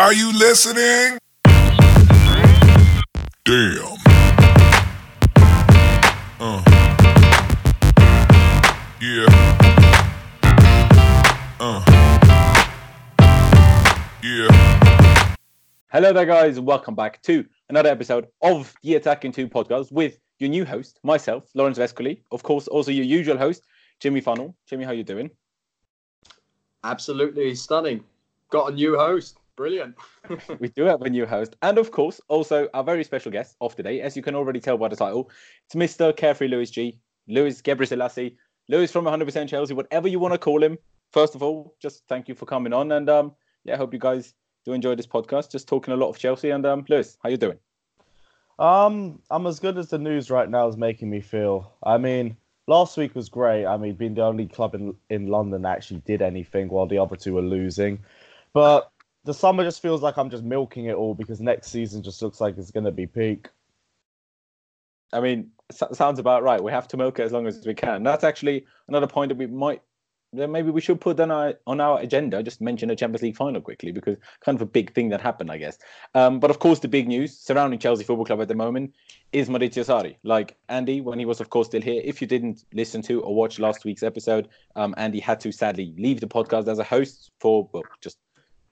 Are you listening? Damn. Yeah. Yeah. Hello there, guys. Welcome back to another episode of The Attacking Two Podcast with your new host, myself, Laurenz Vescoli. Of course, also your usual host, Jimmy Funnell. Jimmy, how you doing? Absolutely stunning. Got a new host. Brilliant. We do have a new host. And of course, also our very special guest of today, as you can already tell by the title, it's Mr. Carefree Lewis G. Lewis Gebrselassie. Lewis from 100% Chelsea, whatever you want to call him. First of all, just thank you for coming on. And yeah, I hope you guys do enjoy this podcast. Just talking a lot of Chelsea. And Lewis, how you doing? I'm as good as the news right now is making me feel. I mean, last week was great. I mean, being the only club in London that actually did anything while the other two were losing. But the summer just feels like I'm just milking it all because next season just looks like it's going to be peak. I mean, sounds about right. We have to milk it as long as we can. That's actually another point that we might, maybe we should put on our agenda, just mention the Champions League final quickly because kind of a big thing that happened, I guess. But of course, the big news surrounding Chelsea Football Club at the moment is Maurizio Sarri. Like Andy, when he was, of course, still here, if you didn't listen to or watch last week's episode, Andy had to sadly leave the podcast as a host for, well, just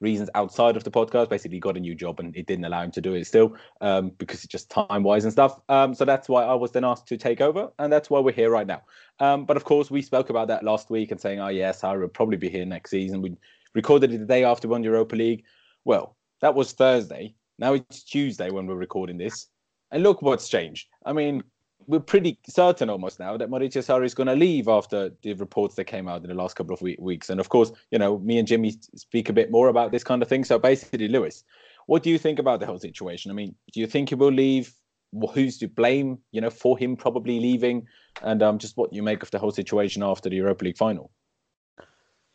reasons outside of the podcast. Basically got a new job and it didn't allow him to do it still because it's just time-wise and stuff. So that's why I was then asked to take over and that's why we're here right now. But of course, we spoke about that last week and saying, oh yes, I will probably be here next season. We recorded it the day after we won Europa League. Well, that was Thursday. Now it's Tuesday when we're recording this. And look what's changed. I mean, we're pretty certain almost now that Maurizio Sarri is going to leave after the reports that came out in the last couple of weeks. And of course, you know, me and Jimmy speak a bit more about this kind of thing. So basically, Lewis, what do you think about the whole situation? I mean, do you think he will leave? Who's to blame, you know, for him probably leaving? And just what you make of the whole situation after the Europa League final?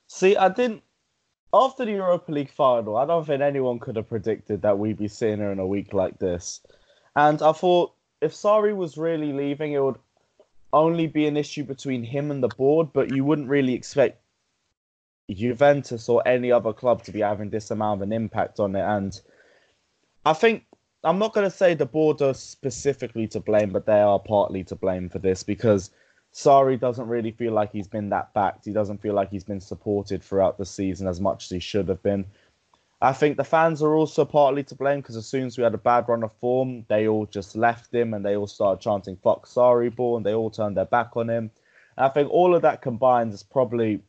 See, after the Europa League final, I don't think anyone could have predicted that we'd be sitting here in a week like this. And I thought, if Sarri was really leaving, it would only be an issue between him and the board, but you wouldn't really expect Juventus or any other club to be having this amount of an impact on it. And I think, I'm not going to say the board are specifically to blame, but they are partly to blame for this because Sarri doesn't really feel like he's been that backed. He doesn't feel like he's been supported throughout the season as much as he should have been. I think the fans are also partly to blame because as soon as we had a bad run of form, they all just left him and they all started chanting "Fuck Sarri ball" and they all turned their back on him. And I think all of that combined is probably...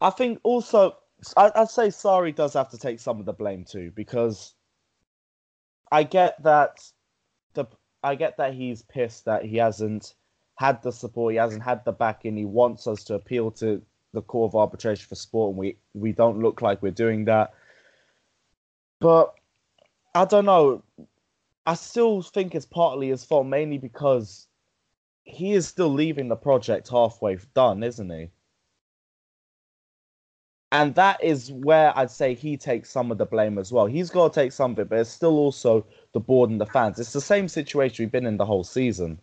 I think also, I'd say Sarri does have to take some of the blame too because I get that he's pissed that he hasn't had the support, he hasn't had the backing, he wants us to appeal to the Court of Arbitration for Sport, and we don't look like we're doing that. But I don't know. I still think it's partly his fault, mainly because he is still leaving the project halfway done, isn't he? And that is where I'd say he takes some of the blame as well. He's got to take some of it, but it's still also the board and the fans. It's the same situation we've been in the whole season.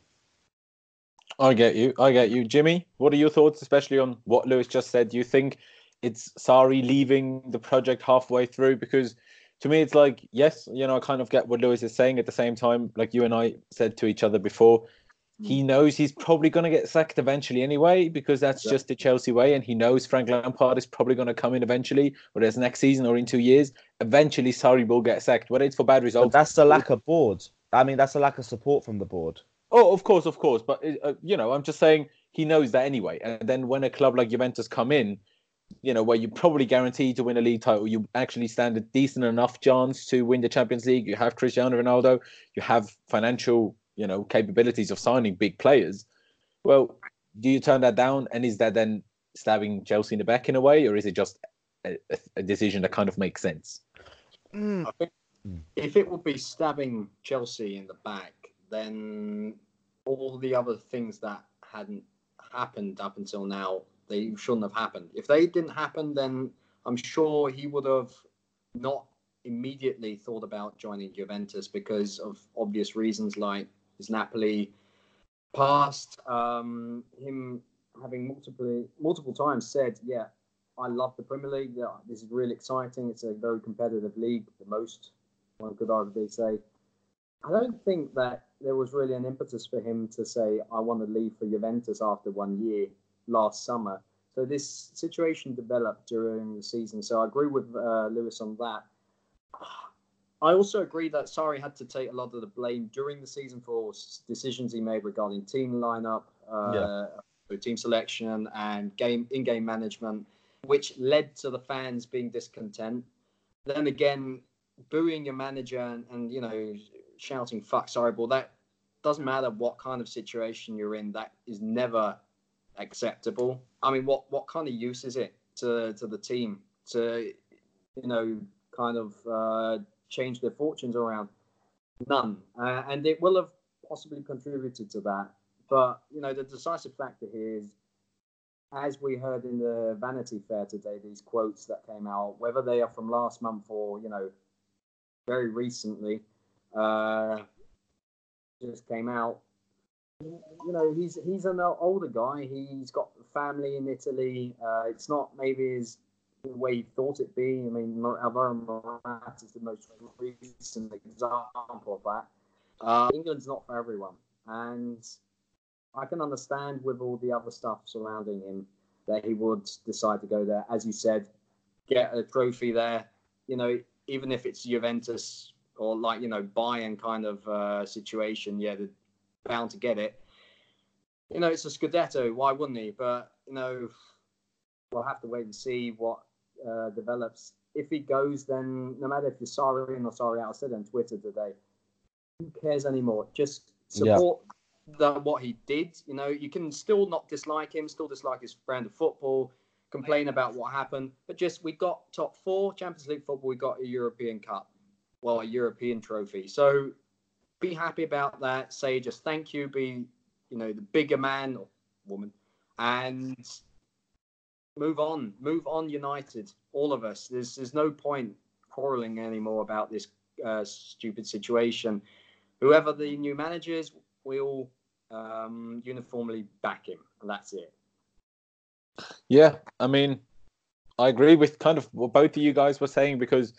I get you. Jimmy, what are your thoughts, especially on what Lewis just said? Do you think it's Sarri leaving the project halfway through? Because to me, it's like, yes, you know, I kind of get what Lewis is saying. At the same time, like you and I said to each other before, he knows he's probably going to get sacked eventually anyway, because that's just the Chelsea way. And he knows Frank Lampard is probably going to come in eventually, whether it's next season or in 2 years. Eventually, Sarri will get sacked, whether it's for bad results. But that's the lack of board. I mean, that's a lack of support from the board. Oh, of course. But, you know, I'm just saying he knows that anyway. And then when a club like Juventus come in, you know, where you're probably guaranteed to win a league title, you actually stand a decent enough chance to win the Champions League. You have Cristiano Ronaldo. You have financial, you know, capabilities of signing big players. Well, do you turn that down? And is that then stabbing Chelsea in the back in a way? Or is it just a decision that kind of makes sense? I think if it would be stabbing Chelsea in the back, then all the other things that hadn't happened up until now, they shouldn't have happened. If they didn't happen, then I'm sure he would have not immediately thought about joining Juventus because of obvious reasons like his Napoli past, him having multiple times said, yeah, I love the Premier League. This is really exciting. It's a very competitive league, the most, one could arguably say. I don't think that there was really an impetus for him to say, I want to leave for Juventus after 1 year last summer. So this situation developed during the season. So I agree with Lewis on that. I also agree that Sarri had to take a lot of the blame during the season for decisions he made regarding team lineup, team selection and in-game management, which led to the fans being discontent. Then again, booing your manager and you know, shouting, fuck Sarri ball, that doesn't matter what kind of situation you're in, that is never acceptable. I mean, what kind of use is it to the team to, you know, kind of change their fortunes around? None. And it will have possibly contributed to that. But, you know, the decisive factor here is, as we heard in the Vanity Fair today, these quotes that came out, whether they are from last month or, you know, very recently, just came out. You know, he's an older guy. He's got family in Italy. It's not maybe his way he thought it'd be. I mean, Alvaro Morata is the most recent example of that. England's not for everyone. And I can understand with all the other stuff surrounding him that he would decide to go there. As you said, get a trophy there. You know, even if it's Juventus or like, you know, Bayern kind of situation, yeah, they're bound to get it. You know, it's a Scudetto. Why wouldn't he? But, you know, we'll have to wait and see what develops. If he goes, then no matter if you're Sarri in or Sarri out, I said on Twitter today, who cares anymore? Just support what he did. You know, you can still not dislike him, still dislike his brand of football, complain about what happened. But just, we got top four Champions League football, we got a European Cup. Well, a European trophy. So be happy about that. Say just thank you. Be, you know, the bigger man or woman. And move on. Move on, United. All of us. There's no point quarrelling anymore about this stupid situation. Whoever the new manager is, we all uniformly back him. And that's it. Yeah, I mean, I agree with kind of what both of you guys were saying because,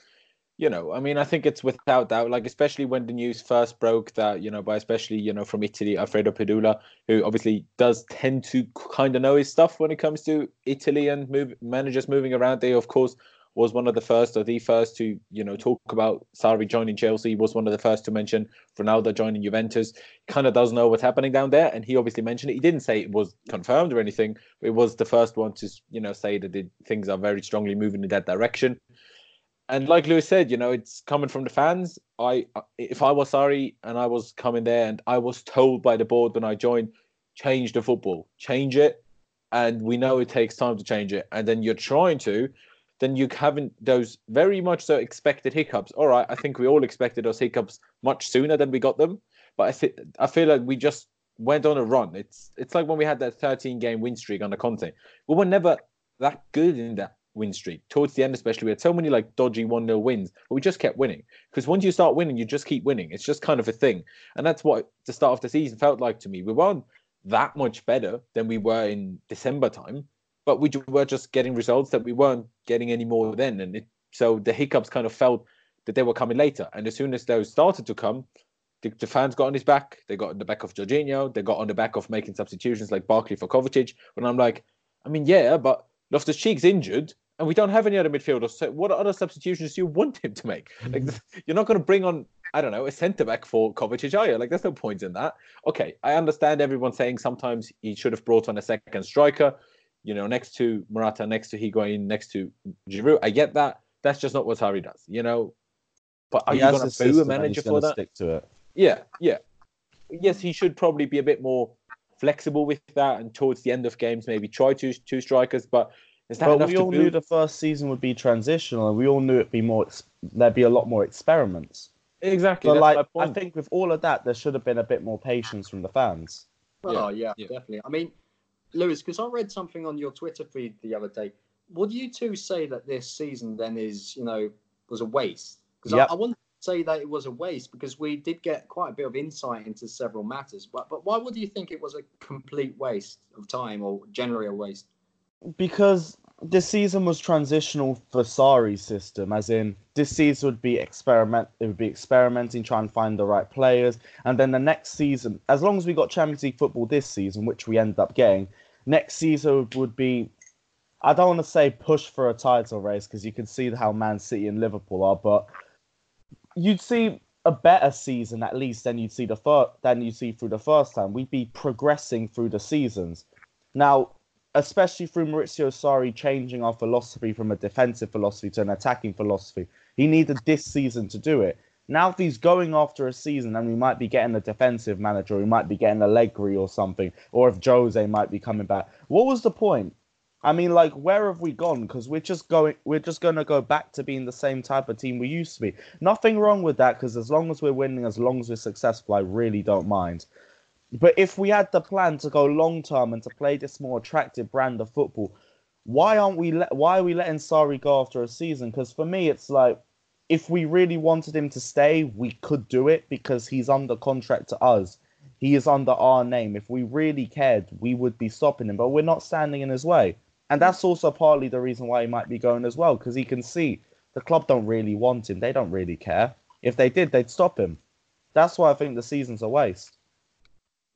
you know, I mean, I think it's without doubt, like, especially when the news first broke that, you know, by especially, you know, from Italy, Alfredo Padula, who obviously does tend to kind of know his stuff when it comes to Italy and managers moving around. They, of course, was one of the first or the first to, you know, talk about Sarri joining Chelsea, was one of the first to mention Ronaldo joining Juventus. Kind of does know what's happening down there. And he obviously mentioned it. He didn't say it was confirmed or anything. But it was the first one to, you know, say that things are very strongly moving in that direction. And like Lewis said, you know, it's coming from the fans. If I was Sarri and I was coming there and I was told by the board when I joined, change the football, change it. And we know it takes time to change it. And then you're trying to, then you haven't those very much so expected hiccups. All right, I think we all expected those hiccups much sooner than we got them. But I feel like we just went on a run. It's like when we had that 13-game win streak under Conte. We were never that good in that win streak. Towards the end especially, we had so many like dodgy 1-0 wins, but we just kept winning. Because once you start winning, you just keep winning. It's just kind of a thing. And that's what the start of the season felt like to me. We weren't that much better than we were in December time, but we were just getting results that we weren't getting any more then. And so the hiccups kind of felt that they were coming later. And as soon as those started to come, the fans got on his back. They got on the back of Jorginho. They got on the back of making substitutions like Barkley for Kovacic. And I'm like, I mean, yeah, but Loftus-Cheek's injured. And we don't have any other midfielders. So what other substitutions do you want him to make? Like, you're not going to bring on, I don't know, a centre-back for Kovacic, are you? Like, there's no point in that. Okay, I understand everyone saying sometimes he should have brought on a second striker, you know, next to Morata, next to Higuain, next to Giroud. I get that. That's just not what Sarri does, you know. But are you going to boo a manager for that? Stick to it. Yeah. Yes, he should probably be a bit more flexible with that and towards the end of games maybe try two strikers, but we all knew the first season would be transitional, and we all knew it'd be more. There'd be a lot more experiments. Exactly. But like, I think with all of that, there should have been a bit more patience from the fans. Oh yeah, definitely. I mean, Lewis, because I read something on your Twitter feed the other day. Would you two say that this season then is, you know, was a waste? Because I wouldn't say that it was a waste because we did get quite a bit of insight into several matters. But why would you think it was a complete waste of time or generally a waste? Because this season was transitional for Sarri's system, as in this season would be experimenting, trying to find the right players. And then the next season, as long as we got Champions League football this season, which we ended up getting, next season would be, I don't want to say push for a title race, because you can see how Man City and Liverpool are, but you'd see a better season at least than you'd see through the first time. We'd be progressing through the seasons. Now, especially through Maurizio Sarri changing our philosophy from a defensive philosophy to an attacking philosophy, he needed this season to do it. Now, if he's going after a season, and we might be getting a defensive manager, we might be getting Allegri or something, or if Jose might be coming back, what was the point? I mean, like, where have we gone? Because we're just going to go back to being the same type of team we used to be. Nothing wrong with that, because as long as we're winning, as long as we're successful, I really don't mind. But if we had the plan to go long-term and to play this more attractive brand of football, why are we letting Sarri go after a season? Because for me, it's like, if we really wanted him to stay, we could do it, because he's under contract to us. He is under our name. If we really cared, we would be stopping him, but we're not standing in his way. And that's also partly the reason why he might be going as well, because he can see the club don't really want him. They don't really care. If they did, they'd stop him. That's why I think the season's a waste.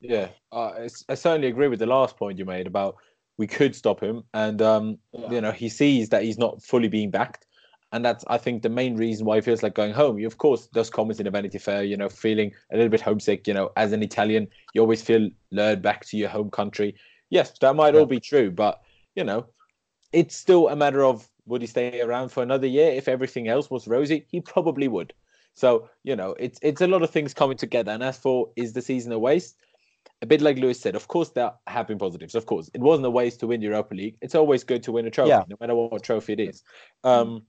Yeah, I certainly agree with the last point you made about we could stop him. And, you know, he sees that he's not fully being backed. And that's, I think, the main reason why he feels like going home. He, of course, does comments in the Vanity Fair, you know, feeling a little bit homesick. You know, as an Italian, you always feel lured back to your home country. Yes, that might all be true, but you know, it's still a matter of, would he stay around for another year? If everything else was rosy, he probably would. So, you know, it's a lot of things coming together. And as for, is the season a waste? A bit like Lewis said, of course, there have been positives. Of course, it wasn't a waste to win Europa League. It's always good to win a trophy, no matter what trophy it is. Well,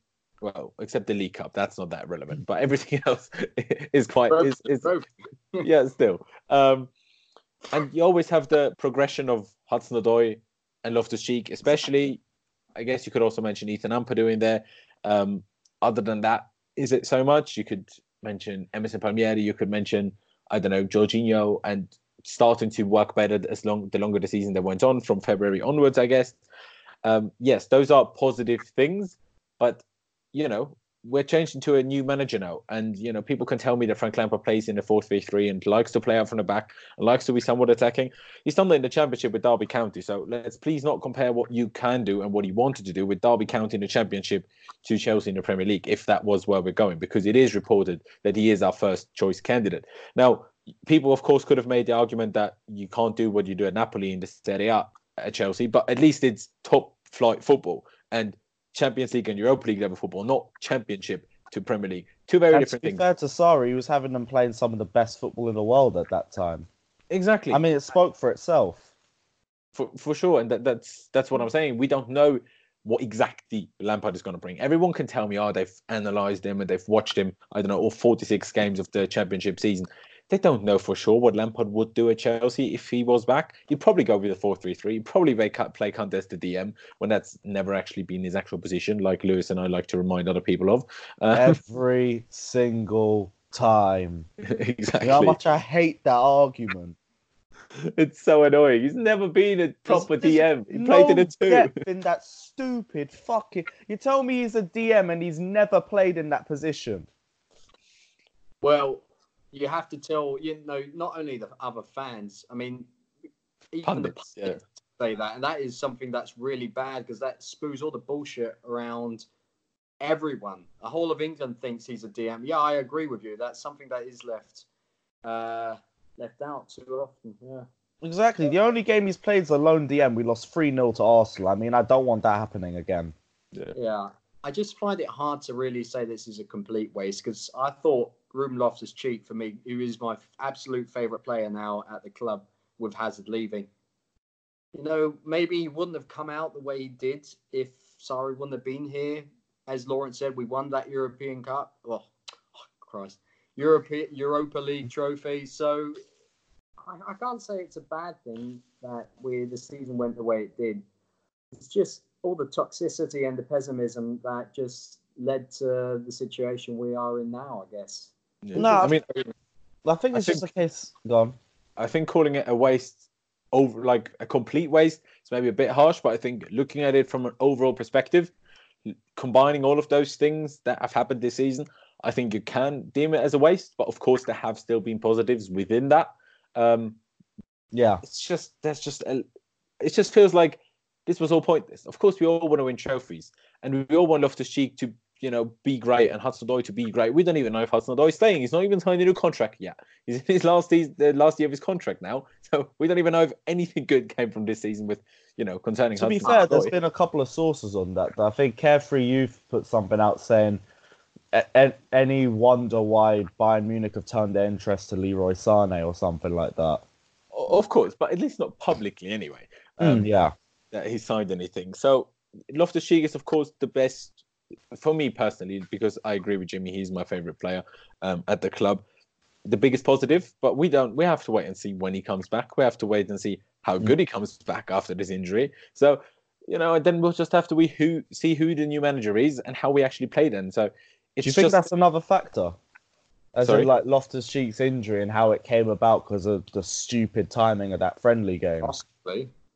except the League Cup, that's not that relevant. But everything else is quite... yeah, still. And you always have the progression of Hudson-Odoi and Loftus-Cheek, especially. I guess you could also mention Ethan Ampadu in there. Other than that, is it so much? You could mention Emerson Palmieri. You could mention, I don't know, Jorginho, and starting to work better the longer the season that went on, from February onwards, I guess. Yes, those are positive things, but you know, we're changing to a new manager now. And, you know, people can tell me that Frank Lampard plays in a 4-3-3 and likes to play out from the back and likes to be somewhat attacking. He's done that in the Championship with Derby County. So let's please not compare what you can do and what he wanted to do with Derby County in the Championship to Chelsea in the Premier League, if that was where we're going, because it is reported that he is our first choice candidate. Now, people, of course, could have made the argument that you can't do what you do at Napoli in the Serie A at Chelsea, but at least it's top flight football. And Champions League and Europa League level football, not Championship to Premier League. Two very different things. And to be fair to Sarri, he was having them playing some of the best football in the world at that time. Exactly. I mean, it spoke for itself. For sure, and that's what I'm saying. We don't know what exactly Lampard is going to bring. Everyone can tell me, they've analysed him and they've watched him, I don't know, all 46 games of the Championship season. They don't know for sure what Lampard would do at Chelsea if he was back. He'd probably go with a 4-3-3. He'd probably play Conte to DM, when that's never actually been his actual position, like Lewis and I like to remind other people of. Every single time. Exactly. You know how much I hate that argument. It's so annoying. He's never been a proper DM. He played in a two. Depth in that stupid fucking... You tell me he's a DM and he's never played in that position. Well... You have to tell, you know, not only the other fans, I mean, even pundits, say that. And that is something that's really bad, because that spews all the bullshit around everyone. The whole of England thinks he's a DM. Yeah, I agree with you. That's something that is left out too often. Yeah, exactly. The only game he's played is a lone DM. We lost 3-0 to Arsenal. I mean, I don't want that happening again. Yeah. I just find it hard to really say this is a complete waste, because I thought Ruben Loftus-Cheek, for me, who is my absolute favourite player now at the club, with Hazard leaving, you know, maybe he wouldn't have come out the way he did if Sarri wouldn't have been here. As Laurenz said, we won that European Cup. Europa League trophy. So I can't say it's a bad thing that the season went the way it did. It's just all the toxicity and the pessimism that just led to the situation we are in now, I guess. Yeah. No, I mean, I think it's just a case. Go on. I think calling it a waste over like a complete waste. It's maybe a bit harsh, but I think looking at it from an overall perspective, combining all of those things that have happened this season, I think you can deem it as a waste. But of course, there have still been positives within that. It just feels like this was all pointless. Of course, we all want to win trophies, and we all want Loftus-Cheek to, you know, be great and Hudson-Odoi to be great. We don't even know if Hudson-Odoi is staying. He's not even signed a new contract yet. He's in his last year of his contract now. So we don't even know if anything good came from this season with, you know, concerning Hudson-Odoi. To be fair, there's been a couple of sources on that. I think Carefree Youth put something out saying, any wonder why Bayern Munich have turned their interest to Leroy Sané or something like that? Of course, but at least not publicly anyway. That he signed anything. So Loftus-Cheek is, of course, the best for me personally, because I agree with Jimmy, he's my favourite player at the club. The biggest positive, but we have to wait and see when he comes back. We have to wait and see how good he comes back after this injury. So, you know, and then we'll just have to see who the new manager is and how we actually play then. So, do you think that's another factor? As in, like, Loftus-Cheek's injury and how it came about because of the stupid timing of that friendly game.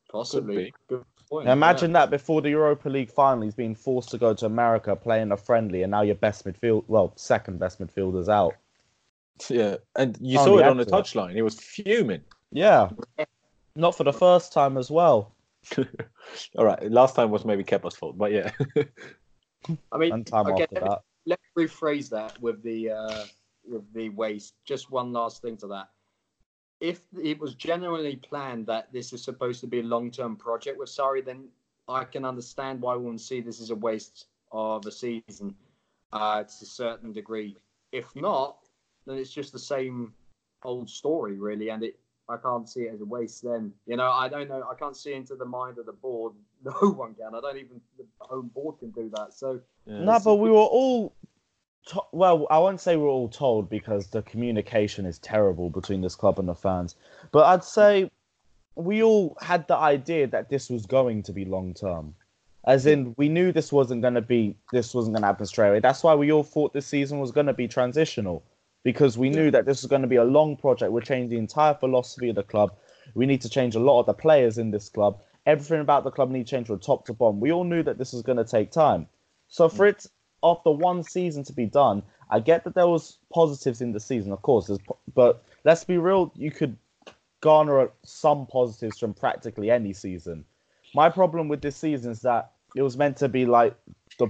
Possibly. Good point. Now imagine that before the Europa League final, he's been forced to go to America playing a friendly, and now your second best midfielder's out. Yeah, and you saw it on the touchline. He was fuming. Yeah, not for the first time as well. All right, last time was maybe Kepa's fault, but yeah. I mean, let's rephrase that with the waste. Just one last thing to that. If it was generally planned that this is supposed to be a long-term project with Sarri, then I can understand why we wouldn't see this as a waste of a season to a certain degree. If not, then it's just the same old story, really, and I can't see it as a waste then. You know, I don't know. I can't see into the mind of the board. No one can. I don't even... The own board can do that. So but we were all... Well, I won't say we're all told because the communication is terrible between this club and the fans. But I'd say we all had the idea that this was going to be long term. As in, we knew this wasn't going to happen straight away. That's why we all thought this season was going to be transitional, because we knew that this was going to be a long project. We'll change the entire philosophy of the club. We need to change a lot of the players in this club. Everything about the club needs to change from top to bottom. We all knew that this was going to take time. So for it... after one season to be done, I get that there was positives in the season, of course, but let's be real, you could garner some positives from practically any season. My problem with this season is that it was meant to be the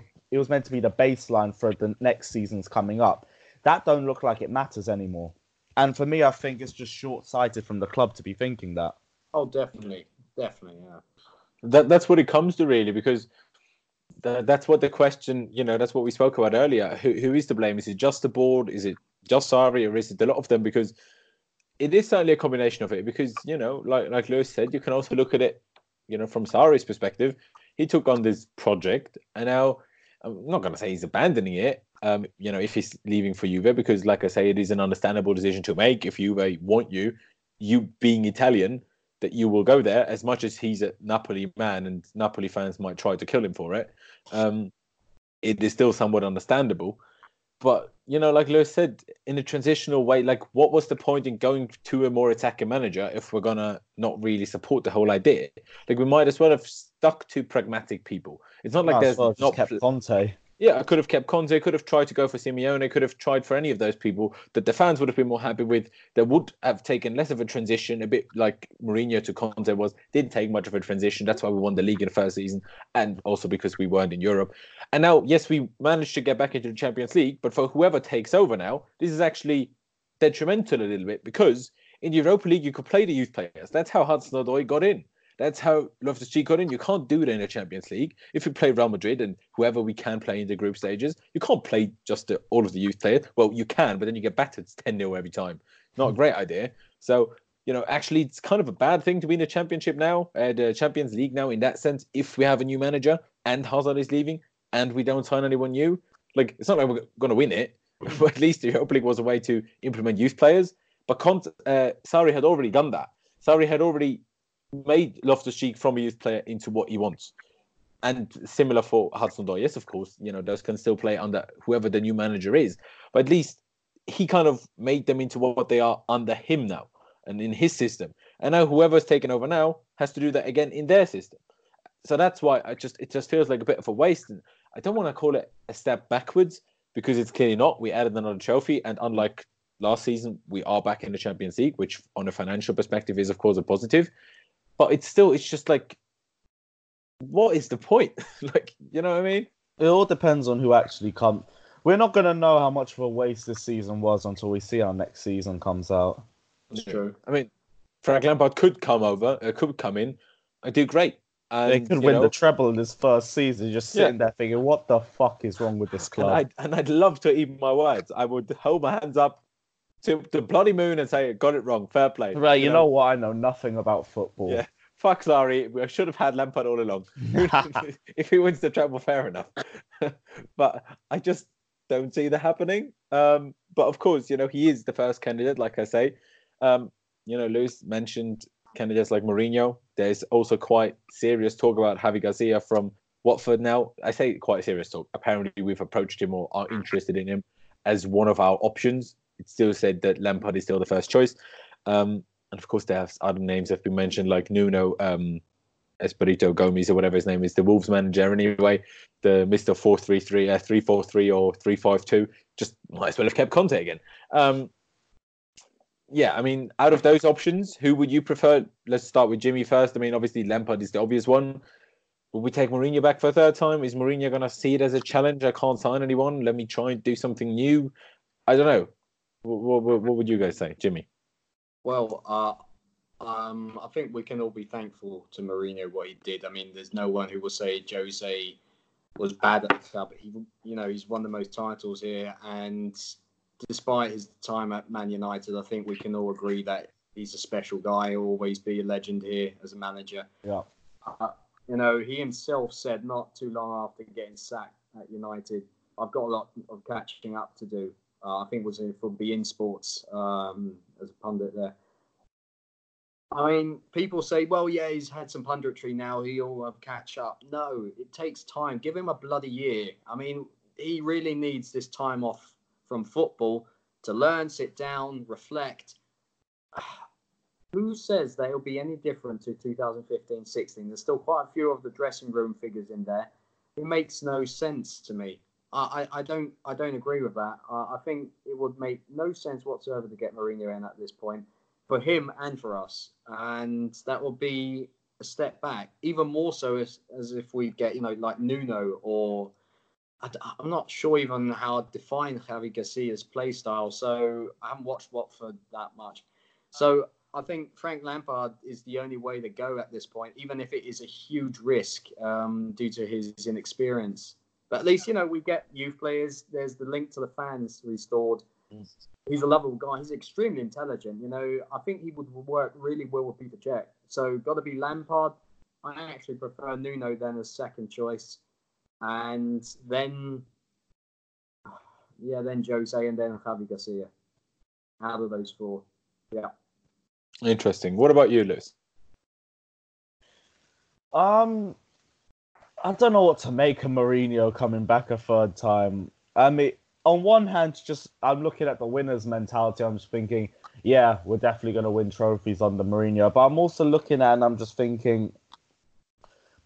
baseline for the next seasons coming up. That don't look like it matters anymore. And for me, I think it's just short-sighted from the club to be thinking that. Oh, definitely, yeah. That's what it comes to, really, because... that's what the question, you know, that's what we spoke about earlier. Who is to blame? Is it just the board? Is it just Sarri? Or is it a lot of them? Because it is certainly a combination of it. Because, you know, like Lewis said, you can also look at it, you know, from Sarri's perspective. He took on this project, and now I'm not going to say he's abandoning it, you know, if he's leaving for Juve, because, like I say, it is an understandable decision to make. If Juve want you being Italian, that you will go there, as much as he's a Napoli man and Napoli fans might try to kill him for it. It is still somewhat understandable. But, you know, like Lewis said, in a transitional way, like, what was the point in going to a more attacking manager if we're going to not really support the whole idea? Like, we might as well have stuck to pragmatic people. It's not like there's not... kept Conte. Yeah, I could have kept Conte, could have tried to go for Simeone, could have tried for any of those people that the fans would have been more happy with, that would have taken less of a transition, a bit like Mourinho to Conte didn't take much of a transition. That's why we won the league in the first season, and also because we weren't in Europe. And now, yes, we managed to get back into the Champions League, but for whoever takes over now, this is actually detrimental a little bit, because in the Europa League, you could play the youth players. That's how Hudson-Odoi got in. That's how Loftus-Cheek got in. You can't do that in the Champions League. If you play Real Madrid and whoever we can play in the group stages, you can't play just all of the youth players. Well, you can, but then you get battered 10-0 every time. Not a great idea. So, you know, actually, it's kind of a bad thing to be in the Champions League now, in that sense, if we have a new manager and Hazard is leaving and we don't sign anyone new. Like, it's not like we're going to win it, but at least the Europa League was a way to implement youth players. But Sarri had already done that. Sarri had already made Loftus-Cheek from a youth player into what he wants. And similar for Hudson-Odoi. Yes, of course, you know, those can still play under whoever the new manager is. But at least he kind of made them into what they are under him now. and in his system. And now whoever's taken over now has to do that again in their system. So that's why it just feels like a bit of a waste. And I don't want to call it a step backwards, because it's clearly not. We added another trophy, and unlike last season, we are back in the Champions League, which on a financial perspective is, of course, a positive. But it's just like, what is the point? Like, you know what I mean? It all depends on who actually comes. We're not going to know how much of a waste this season was until we see our next season comes out. That's true. I mean, Frank Lampard could come in and do great. And they could win the treble in this first season, just sitting there thinking, what the fuck is wrong with this club? And I'd love to eat my words. I would hold my hands up to the bloody moon and say, got it wrong, fair play. Right, you know what? I know nothing about football. Yeah. Fuck Sarri. I should have had Lampard all along. If he wins the treble, fair enough. But I just don't see that happening. But of course, he is the first candidate, like I say. Lewis mentioned candidates like Mourinho. There's also quite serious talk about Javi Gracia from Watford now. I say quite serious talk. Apparently, we've approached him or are interested in him as one of our options. It's still said that Lampard is still the first choice. And of course, there have other names that have been mentioned, like Nuno Espirito Gomes, or whatever his name is, the Wolves manager anyway, the Mr. 4-3-3, 3-4-3 or 3-5-2. Just might as well have kept Conte again. Out of those options, who would you prefer? Let's start with Jimmy first. I mean, obviously, Lampard is the obvious one. Will we take Mourinho back for a third time? Is Mourinho going to see it as a challenge? I can't sign anyone. Let me try and do something new. I don't know. What would you guys say, Jimmy? Well, I think we can all be thankful to Mourinho what he did. I mean, there's no one who will say Jose was bad at the club. He's won the most titles here, and despite his time at Man United, I think we can all agree that he's a special guy. He'll always be a legend here as a manager. Yeah. He himself said not too long after getting sacked at United, "I've got a lot of catching up to do." I think it was for beIN Sports as a pundit there. I mean, people say, well, yeah, he's had some punditry now. He'll catch up. No, it takes time. Give him a bloody year. I mean, he really needs this time off from football to learn, sit down, reflect. Who says that it'll be any different to 2015-16? There's still quite a few of the dressing room figures in there. It makes no sense to me. I don't agree with that. I think it would make no sense whatsoever to get Mourinho in at this point, for him and for us. And that would be a step back, even more so as if we get, like Nuno, or I'm not sure even how to define Javi Garcia's play style. So I haven't watched Watford that much. So I think Frank Lampard is the only way to go at this point, even if it is a huge risk due to his inexperience. But at least, we get youth players. There's the link to the fans restored. He's a lovable guy. He's extremely intelligent. I think he would work really well with Peter Cech. So, got to be Lampard. I actually prefer Nuno then as second choice. And then Jose and then Javi Gracia. Out of those four. Yeah. Interesting. What about you, Lewis? I don't know what to make of Mourinho coming back a third time. I mean, on one hand, I'm looking at the winner's mentality. I'm just thinking, yeah, we're definitely going to win trophies under Mourinho. But I'm also looking at, and I'm just thinking,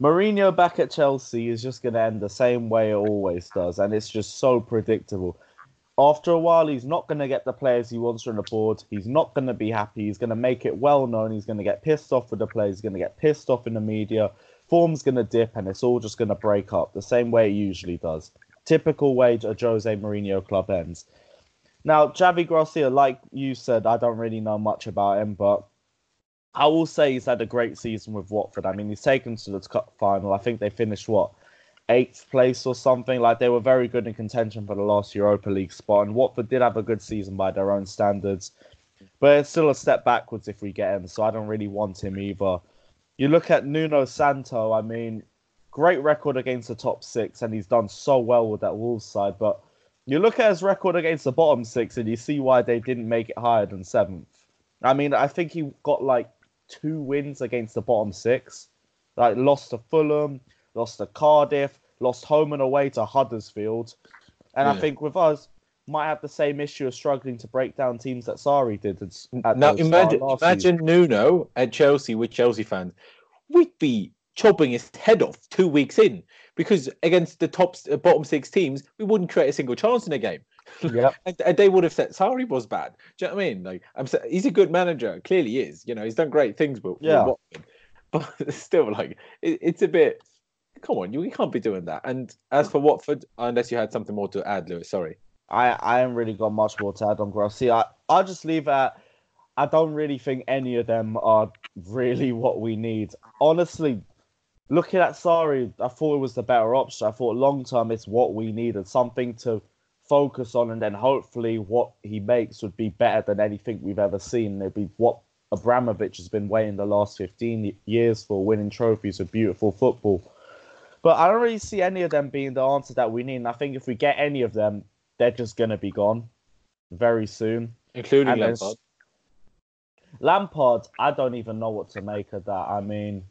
Mourinho back at Chelsea is just going to end the same way it always does. And it's just so predictable. After a while, he's not going to get the players he wants from the board. He's not going to be happy. He's going to make it well known. He's going to get pissed off with the players. He's going to get pissed off in the media. Form's going to dip and it's all just going to break up the same way it usually does. Typical way a Jose Mourinho club ends. Now, Javi Gracia, like you said, I don't really know much about him, but I will say he's had a great season with Watford. I mean, he's taken to the cup final. I think they finished, 8th place or something? Like, they were very good in contention for the last Europa League spot, and Watford did have a good season by their own standards. But it's still a step backwards if we get him, so I don't really want him either. You look at Nuno Santo, I mean, great record against the top six, and he's done so well with that Wolves side. But you look at his record against the bottom six, and you see why they didn't make it higher than 7th. I mean, I think he got 2 wins against the bottom six. Lost to Fulham, lost to Cardiff, lost home and away to Huddersfield. And I think with us, might have the same issue of struggling to break down teams that Sarri did. Now, imagine Nuno at Chelsea with Chelsea fans. We'd be chopping his head off 2 weeks in, because against the bottom six teams, we wouldn't create a single chance in a game. Yep. And they would have said Sarri was bad. Do you know what I mean? Like, he's a good manager, clearly is. You know, he's done great things, but still, like, it's a bit. Come on, you can't be doing that. And as for Watford, unless you had something more to add, Lewis, sorry. I haven't really got much more to add on Gracia. I'll just leave at, I don't really think any of them are really what we need. Honestly, looking at Sarri, I thought it was the better option. I thought long-term it's what we needed, something to focus on, and then hopefully what he makes would be better than anything we've ever seen. It'd be what Abramovich has been waiting the last 15 years for, winning trophies with beautiful football. But I don't really see any of them being the answer that we need. And I think if we get any of them, they're just going to be gone very soon. Including Lampard. Lampard, I don't even know what to make of that. I mean,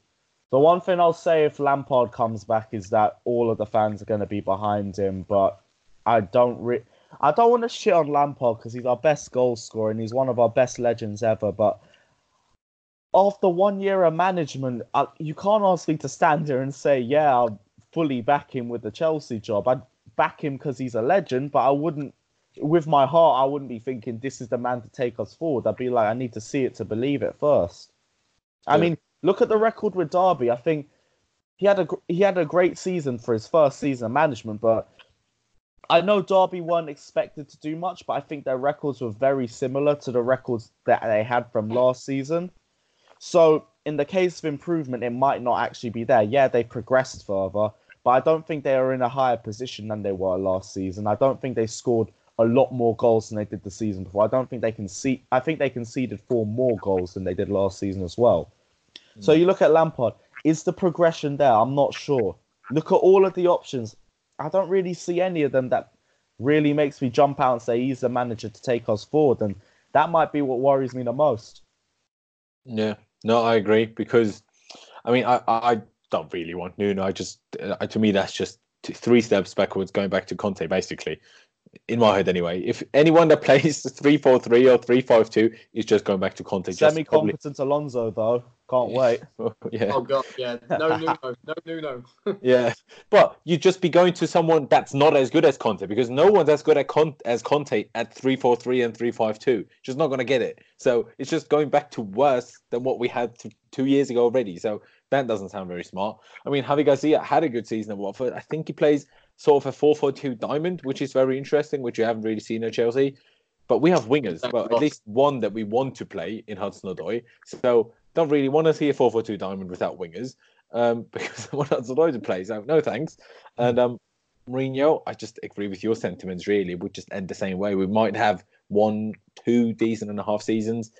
the one thing I'll say if Lampard comes back is that all of the fans are going to be behind him. But I don't want to shit on Lampard because he's our best goal scorer and he's one of our best legends ever. But after 1 year of management, you can't ask me to stand here and say, yeah, I'll fully back him with the Chelsea job. I'd back him because he's a legend, but I wouldn't, with my heart, I wouldn't be thinking this is the man to take us forward. I'd be like, I need to see it to believe it first. Yeah. I mean, look at the record with Derby. I think he had a great season for his first season of management, but I know Derby weren't expected to do much, but I think their records were very similar to the records that they had from last season. So in the case of improvement, it might not actually be there. Yeah, they progressed further, but I don't think they are in a higher position than they were last season. I don't think they scored a lot more goals than they did the season before. I don't think they conceded. I think they conceded 4 more goals than they did last season as well. Mm. So you look at Lampard. Is the progression there? I'm not sure. Look at all of the options. I don't really see any of them that really makes me jump out and say he's the manager to take us forward. And that might be what worries me the most. Yeah. No, I agree, because, I mean, I don't really want Nuno. To me, that's just 3 steps backwards, going back to Conte, basically. In my head, anyway. If anyone that plays 3-4-3 or 3-5-2 is just going back to Conte. Semi-competent Alonso, though. Can't wait. Yeah. Oh, God, yeah. No Nuno. No Nuno. Yeah. But you'd just be going to someone that's not as good as Conte, because no one's as good at as Conte at 3-4-3 and 3-5-2. Just not going to get it. So it's just going back to worse than what we had 2 years ago already. So that doesn't sound very smart. I mean, Javi Gracia had a good season at Watford. I think he plays sort of a 4-4-2 diamond, which is very interesting, which you haven't really seen at Chelsea. But we have wingers, but at least one that we want to play in Hudson-Odoi. So don't really want to see a 4-4-2 diamond without wingers, because I want Hudson-Odoi to play. So no thanks. And Mourinho, I just agree with your sentiments, really. We'll just end the same way. We might have 1-2 decent and a half seasons,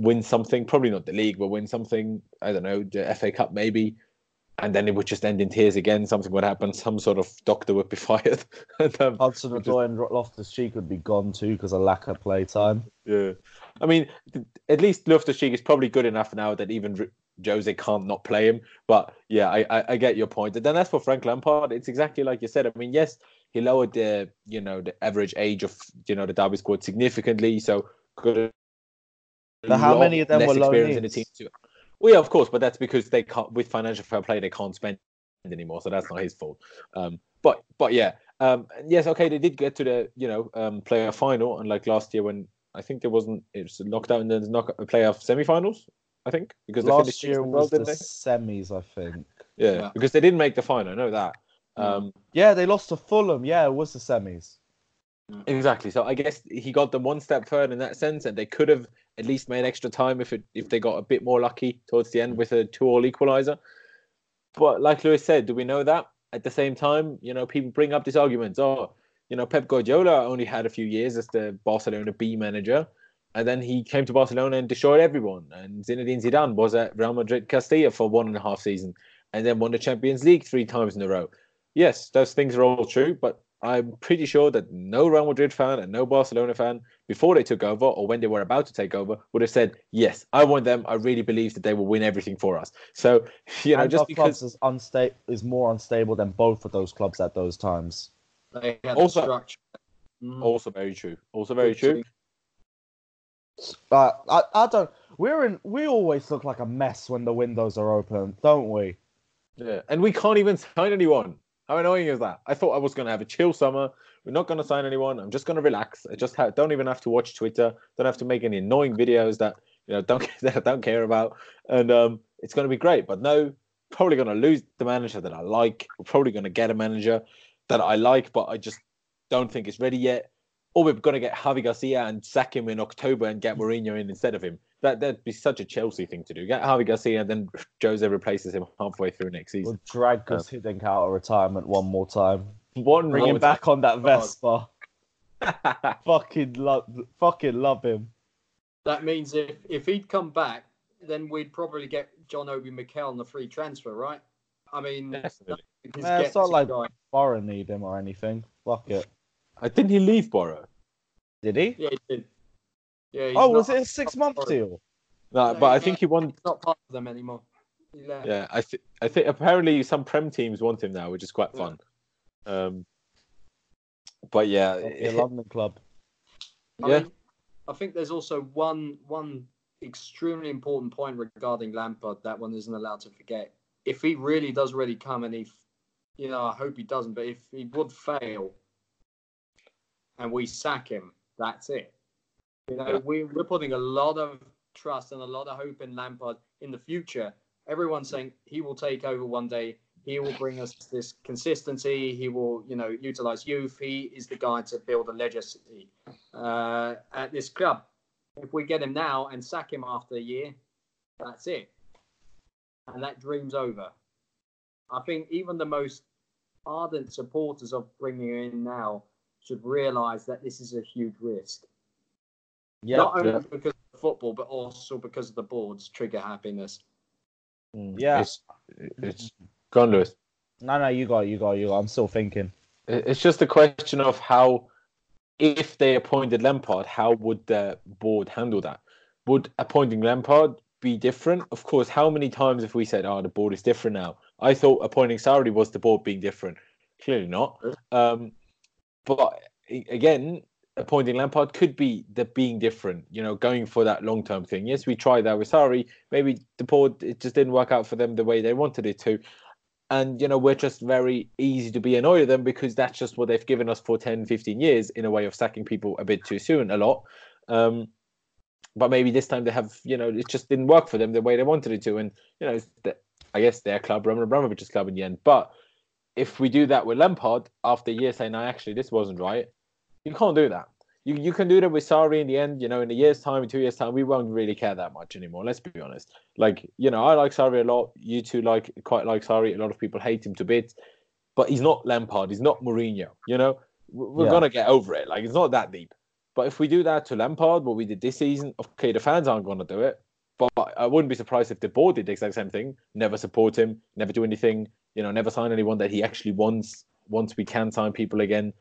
win something, probably not the league, but win something, I don't know, the FA Cup maybe. And then it would just end in tears again. Something would happen. Some sort of doctor would be fired. Hudson-Odoi and Loftus-Cheek would be gone too because of lack of play time. Yeah. I mean, at least Loftus-Cheek is probably good enough now that even Jose can't not play him. But yeah, I get your point. And then as for Frank Lampard, it's exactly like you said. I mean, yes, he lowered the average age of the Derby squad significantly. So good. But how many of them were low needs in the team too? Well, yeah, of course, but that's because they can't, with financial fair play, they can't spend anymore, so that's not his fault. Yes, okay, they did get to the player final, unlike last year when I think it was knocked out in the playoff semi-finals. I think because last year was the semis, I think. Yeah, because they didn't make the final. I know that. They lost to Fulham. Yeah, it was the semis. Exactly. So I guess he got them one step further in that sense, and they could have at least made extra time if they got a bit more lucky towards the end with a 2-2 equaliser. But like Lewis said, do we know that? At the same time, people bring up these arguments. Pep Guardiola only had a few years as the Barcelona B manager, and then he came to Barcelona and destroyed everyone. And Zinedine Zidane was at Real Madrid Castilla for 1.5 seasson, and then won the Champions League 3 times in a row. Yes, those things are all true, but I'm pretty sure that no Real Madrid fan and no Barcelona fan before they took over or when they were about to take over would have said, yes, I want them. I really believe that they will win everything for us. So, just because is more unstable than both of those clubs at those times. They had also, the structure Also very true. But I don't. We always look like a mess when the windows are open, don't we? Yeah, and we can't even sign anyone. How annoying is that? I thought I was going to have a chill summer. We're not going to sign anyone. I'm just going to relax. I just don't even have to watch Twitter. Don't have to make any annoying videos that that I don't care about. And it's going to be great. But no, probably going to lose the manager that I like. We're probably going to get a manager that I like, but I just don't think it's ready yet. Or we're going to get Javi Gracia and sack him in October and get Mourinho in instead of him. That'd be such a Chelsea thing to do. Get Javi Gracia and then Jose replaces him halfway through next season. We'll drag Gus Hiddink out of retirement one more time. Bring him back on that Vespa. Fucking love him. That means if he'd come back, then we'd probably get John Obi Mikel on the free transfer, right? I mean, it's not like Borough need him or anything. Fuck it. Didn't he leave Borough? Did he? Yeah, he did. Yeah. Was it a 6-month deal? No, but I think he won. He's not part of them anymore. Yeah, I think apparently some Prem teams want him now, which is quite fun. But yeah, a London club. I mean, I think there's also one extremely important point regarding Lampard that one isn't allowed to forget. If he really does come, and I hope he doesn't, but if he would fail and we sack him, that's it. We're putting a lot of trust and a lot of hope in Lampard in the future. Everyone's saying he will take over one day. He will bring us this consistency. He will, utilize youth. He is the guy to build a legacy at this club. If we get him now and sack him after a year, that's it. And that dream's over. I think even the most ardent supporters of bringing him in now should realise that this is a huge risk. Yep. Not only because of football, but also because of the board's trigger happiness. Yeah. It's gone, Lewis. No, you go. I'm still thinking. It's just a question of how, if they appointed Lampard, how would the board handle that? Would appointing Lampard be different? Of course, how many times have we said, the board is different now? I thought appointing Sarri was the board being different. Clearly not. But again, appointing Lampard could be the being different, going for that long-term thing. Yes, we tried that with Sarri. Maybe the board, it just didn't work out for them the way they wanted it to. And, we're just very easy to be annoyed at them because that's just what they've given us for 10, 15 years in a way of sacking people a bit too soon, a lot. But maybe this time they have, it just didn't work for them the way they wanted it to. And, it's I guess their club, Roman Abramovich's club in the end. But if we do that with Lampard after a year saying, no, actually, this wasn't right, you can't do that. You can do that with Sarri in the end, in a year's time, in 2 years' time, we won't really care that much anymore, let's be honest. Like, I like Sarri a lot. You two quite like Sarri. A lot of people hate him to bits. But he's not Lampard. He's not Mourinho, We're going to get over it. Like, it's not that deep. But if we do that to Lampard, what we did this season, okay, the fans aren't going to do it. But I wouldn't be surprised if the board did the exact same thing. Never support him. Never do anything. Never sign anyone that he actually wants. Once we can sign people again,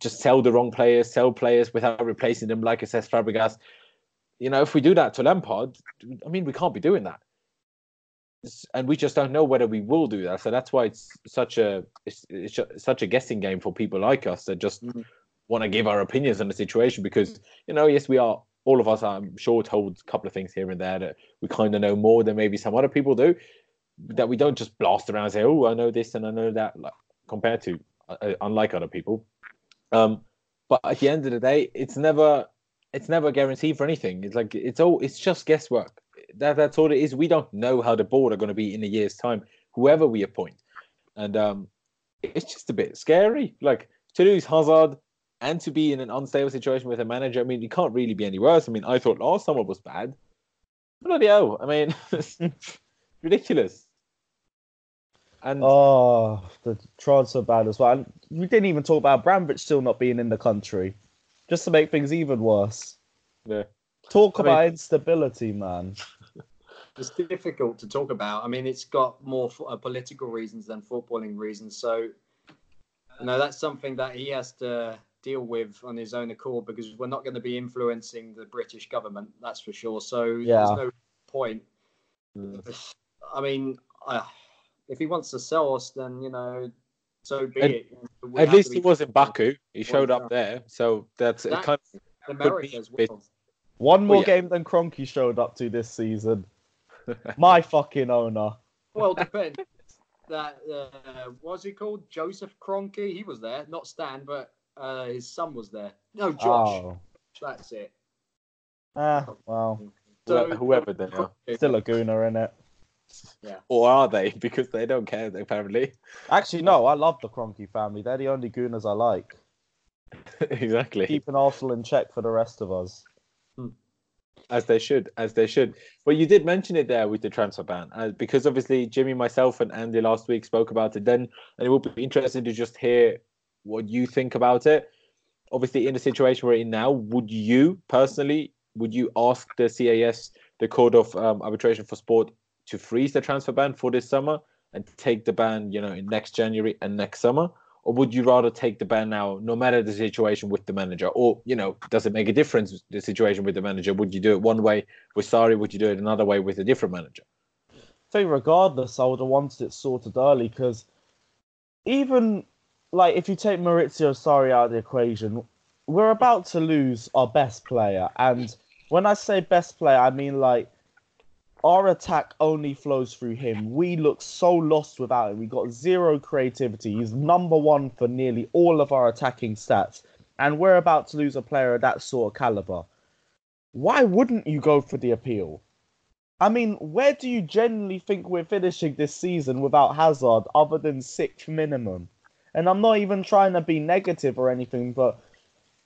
just sell the wrong players, sell players without replacing them, like it says Fabregas. If we do that to Lampard, I mean, we can't be doing that. And we just don't know whether we will do that. So that's why it's such a guessing game for people like us that just want to give our opinions on the situation because, yes, we are, all of us, I'm sure, told a couple of things here and there that we kind of know more than maybe some other people do, that we don't just blast around and say, oh, I know this and I know that, like, compared to, unlike other people. But at the end of the day, it's never guaranteed for anything. It's like it's just guesswork. That's all it is. We don't know how the board are going to be in a year's time, whoever we appoint, and it's just a bit scary. Like to lose Hazard and to be in an unstable situation with a manager. I mean, it can't really be any worse. I mean, I thought last summer was bad. Bloody hell! I mean, it's ridiculous. And the transfer ban as well. We didn't even talk about Brambrich still not being in the country, just to make things even worse. Yeah. Talk about instability, man. It's difficult to talk about. I mean, it's got more political reasons than footballing reasons. So, that's something that he has to deal with on his own accord because we're not going to be influencing the British government, that's for sure. So, there's no point. Mm. I mean, if he wants to sell us, then so be it. At least he was in Baku. He showed up there. So that's kind of America as well. One more game than Kroenke showed up to this season. My fucking owner. Well, depends. That what's he called? Joseph Kroenke. He was there, not Stan, but his son was there. No, Josh. Oh. That's it. Ah, well. So, whoever they are, still a gooner, innit? Yeah. Or are they? Because they don't care, apparently. Actually, no. I love the Kroenke family. They're the only gooners I like. Exactly. Keeping Arsenal in check for the rest of us. As they should. Well, you did mention it there with the transfer ban, because obviously Jimmy, myself, and Andy last week spoke about it then, and it would be interesting to just hear what you think about it. Obviously, in the situation we're in now, would you ask the CAS, the Court of Arbitration for Sport, to freeze the transfer ban for this summer and take the ban, in next January and next summer? Or would you rather take the ban now, no matter the situation with the manager? Or, does it make a difference, the situation with the manager? Would you do it one way with Sarri? Would you do it another way with a different manager? I think regardless, I would have wanted it sorted early, because even, if you take Maurizio Sarri out of the equation, we're about to lose our best player. And when I say best player, I mean, our attack only flows through him. We look so lost without him. We got zero creativity. He's number one for nearly all of our attacking stats. And we're about to lose a player of that sort of caliber. Why wouldn't you go for the appeal? I mean, where do you generally think we're finishing this season without Hazard other than sixth minimum? And I'm not even trying to be negative or anything, but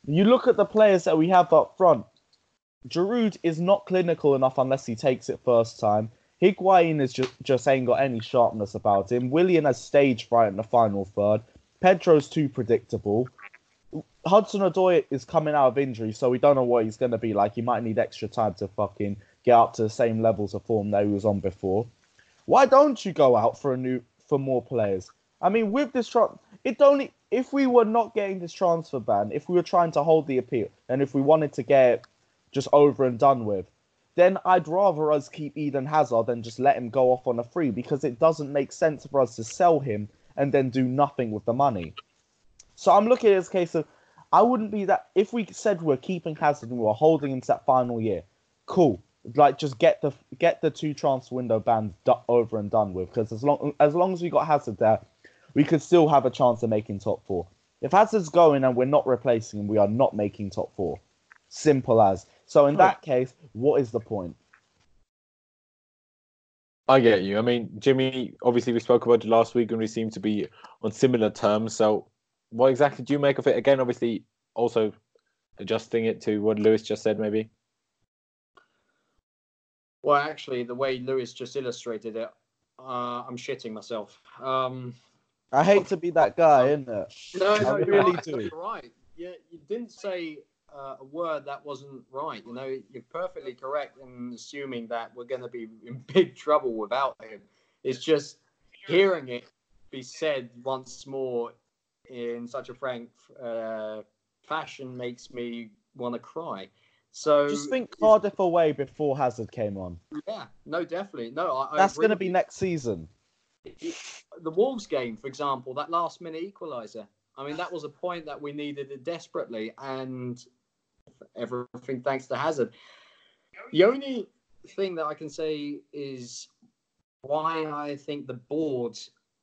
you look at the players that we have up front. Giroud is not clinical enough unless he takes it first time. Higuain is just ain't got any sharpness about him. Willian has stage fright in the final third. Pedro's too predictable. Hudson-Odoi is coming out of injury, so we don't know what he's going to be like. He might need extra time to fucking get up to the same levels of form that he was on before. Why don't you go out for more players? I mean, with this if we were not getting this transfer ban, if we were trying to hold the appeal, and if we wanted to get it just over and done with, then I'd rather us keep Eden Hazard than just let him go off on a free, because it doesn't make sense for us to sell him and then do nothing with the money. So I'm looking at this case of, I wouldn't be that, if we said we're keeping Hazard and we're holding him to that final year, cool. Just get the two transfer window bans over and done with, because as long as we got Hazard there, we could still have a chance of making top four. If Hazard's going and we're not replacing him, we are not making top four. Simple as. So in that case, what is the point? I get you. I mean, Jimmy, obviously we spoke about it last week and we seem to be on similar terms. So what exactly do you make of it? Again, obviously also adjusting it to what Lewis just said, maybe. Well, actually, the way Lewis just illustrated it, I'm shitting myself. I hate to be that guy, innit? No, I really do. You're right. Yeah, you didn't say a word that wasn't right. You're perfectly correct in assuming that we're going to be in big trouble without him. It's just hearing it be said once more in such a frank fashion makes me want to cry. So just think Cardiff away before Hazard came on. Yeah, no, definitely. No, that's going to be next season. The Wolves game, for example, that last-minute equaliser. I mean, that was a point that we needed desperately, and everything thanks to Hazard. The only thing that I can say is why I think the board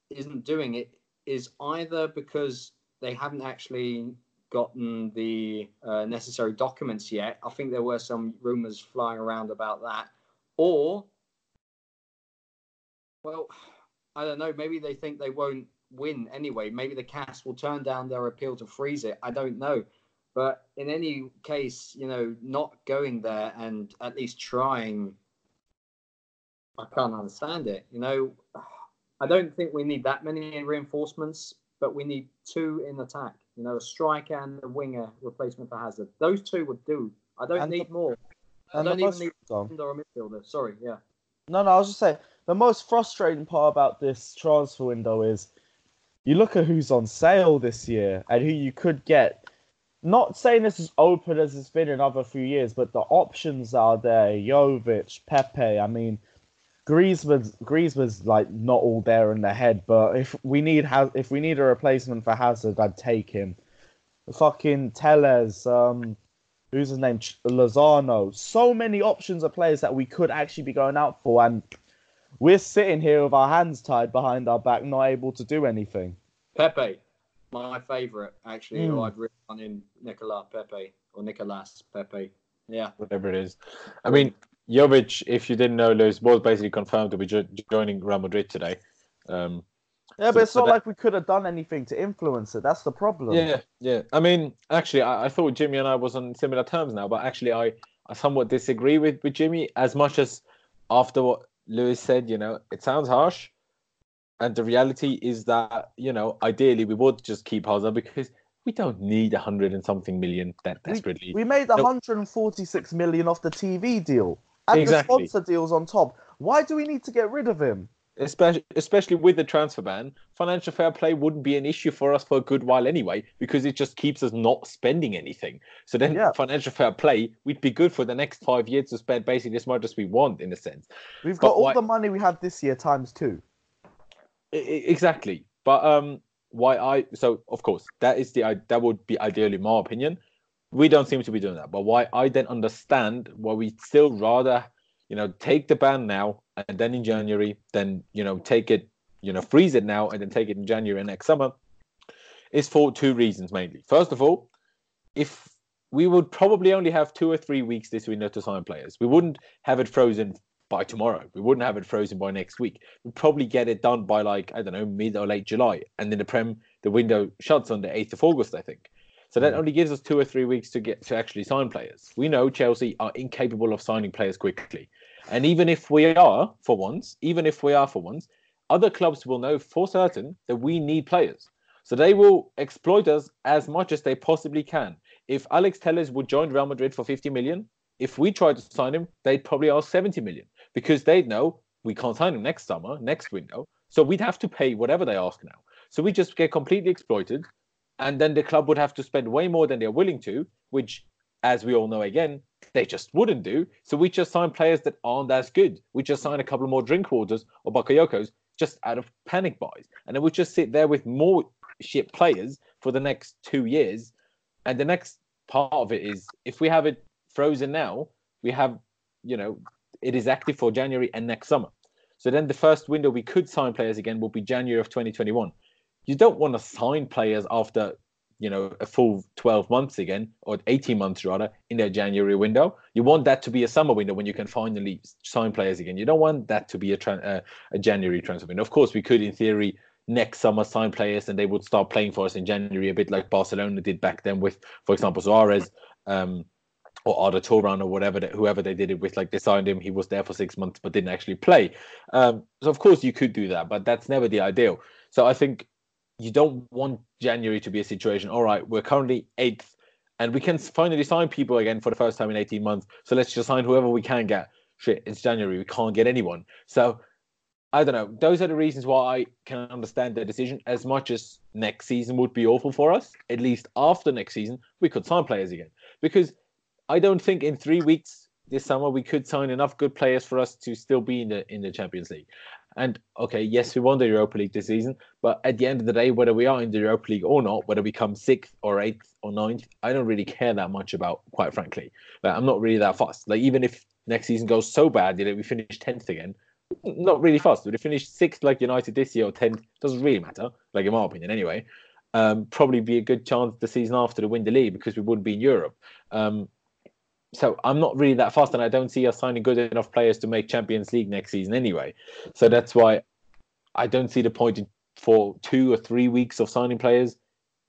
isn't doing it is either because they haven't actually gotten the necessary documents yet. I think there were some rumours flying around about that. Or, well, I don't know, maybe they think they won't win anyway. Maybe the CAS will turn down their appeal to freeze it. I don't know. But in any case, not going there and at least trying, I can't understand it. I don't think we need that many reinforcements, but we need two in attack. A striker and a winger replacement for Hazard. Those two would do. I don't need more. I don't even need a midfielder. Sorry, yeah. No, I was just saying, the most frustrating part about this transfer window is you look at who's on sale this year and who you could get. Not saying this is open as it's been in other few years, but the options are there. Jovic, Pepe, I mean, Griezmann's like not all there in the head, but if we need a replacement for Hazard, I'd take him. Fucking Telles, who's his name? Lozano. So many options of players that we could actually be going out for, and we're sitting here with our hands tied behind our back, not able to do anything. Pepe, my favourite, actually, who I've written in Nicolas Pepe. Yeah. Whatever it is. I mean, Jovic, if you didn't know, Lewis, was basically confirmed to be joining Real Madrid today. But it's not like we could have done anything to influence it. That's the problem. Yeah. I mean, actually, I thought Jimmy and I was on similar terms now, but actually I somewhat disagree with Jimmy, as much as after what Lewis said, you know, it sounds harsh. And the reality is that, you know, ideally we would just keep Hazard because we don't need 100 and something million that desperately. We made 146 million off the TV deal. And exactly. The sponsor deals on top. Why do we need to get rid of him? Especially with the transfer ban, financial fair play wouldn't be an issue for us for a good while anyway, because it just keeps us not spending anything. So then financial fair play, we'd be good for the next 5 years to spend basically as much as we want, in a sense. We've got all the money we have this year times two. Exactly. But of course, that would be ideally my opinion. We don't seem to be doing that. But why I then understand why we'd still rather, you know, take the ban now and then in January, then, you know, take it, you know, freeze it now and then take it in January and next summer, is for two reasons mainly. First of all, if we would probably only have 2 or 3 weeks this window to sign players. We wouldn't have it frozen by tomorrow. We wouldn't have it frozen by next week. We'd probably get it done by, like, I don't know, mid or late July. And then the window shuts on the 8th of August, I think. So that only gives us 2 or 3 weeks to get to actually sign players. We know Chelsea are incapable of signing players quickly. And even if we are for once, other clubs will know for certain that we need players. So they will exploit us as much as they possibly can. If Alex Telles would join Real Madrid for 50 million, if we tried to sign him, they'd probably ask 70 million because they'd know we can't sign him next summer, next window. So we'd have to pay whatever they ask now. So we just get completely exploited. And then the club would have to spend way more than they're willing to, which, as we all know again, they just wouldn't do. So we just sign players that aren't as good. We just sign a couple more Drinkwaters or Bakayokos just out of panic buys. And then we just sit there with more shit players for the next 2 years. And the next part of it is, if we have it frozen now, we have, you know, it is active for January and next summer. So then the first window we could sign players again will be January of 2021. You don't want to sign players after, you know, a full 12 months again, or 18 months rather, in their January window. You want that to be a summer window when you can finally sign players again. You don't want that to be a January transfer window. Of course, we could, in theory, next summer sign players and they would start playing for us in January, a bit like Barcelona did back then with, for example, Suarez or Arda Turan or whatever, whoever they did it with. Like, they signed him, he was there for 6 months but didn't actually play. So, of course, you could do that, but that's never the ideal. So I think you don't want January to be a situation, all right, we're currently 8th and we can finally sign people again for the first time in 18 months. So let's just sign whoever we can get. Shit, it's January. We can't get anyone. So I don't know. Those are the reasons why I can understand their decision, as much as next season would be awful for us. At least after next season, we could sign players again. Because I don't think in 3 weeks this summer we could sign enough good players for us to still be in the Champions League. And, okay, yes, we won the Europa League this season, but at the end of the day, whether we are in the Europa League or not, whether we come 6th or 8th or 9th, I don't really care that much about, quite frankly. Like, I'm not really that fussed. Like, even if next season goes so badly that we finish 10th again, not really fussed. If we finish 6th like United this year or 10th, doesn't really matter, like in my opinion anyway. Probably be a good chance the season after to win the league because we wouldn't be in Europe. So I'm not really that fast, and I don't see us signing good enough players to make Champions League next season anyway. So that's why I don't see the point for 2 or 3 weeks of signing players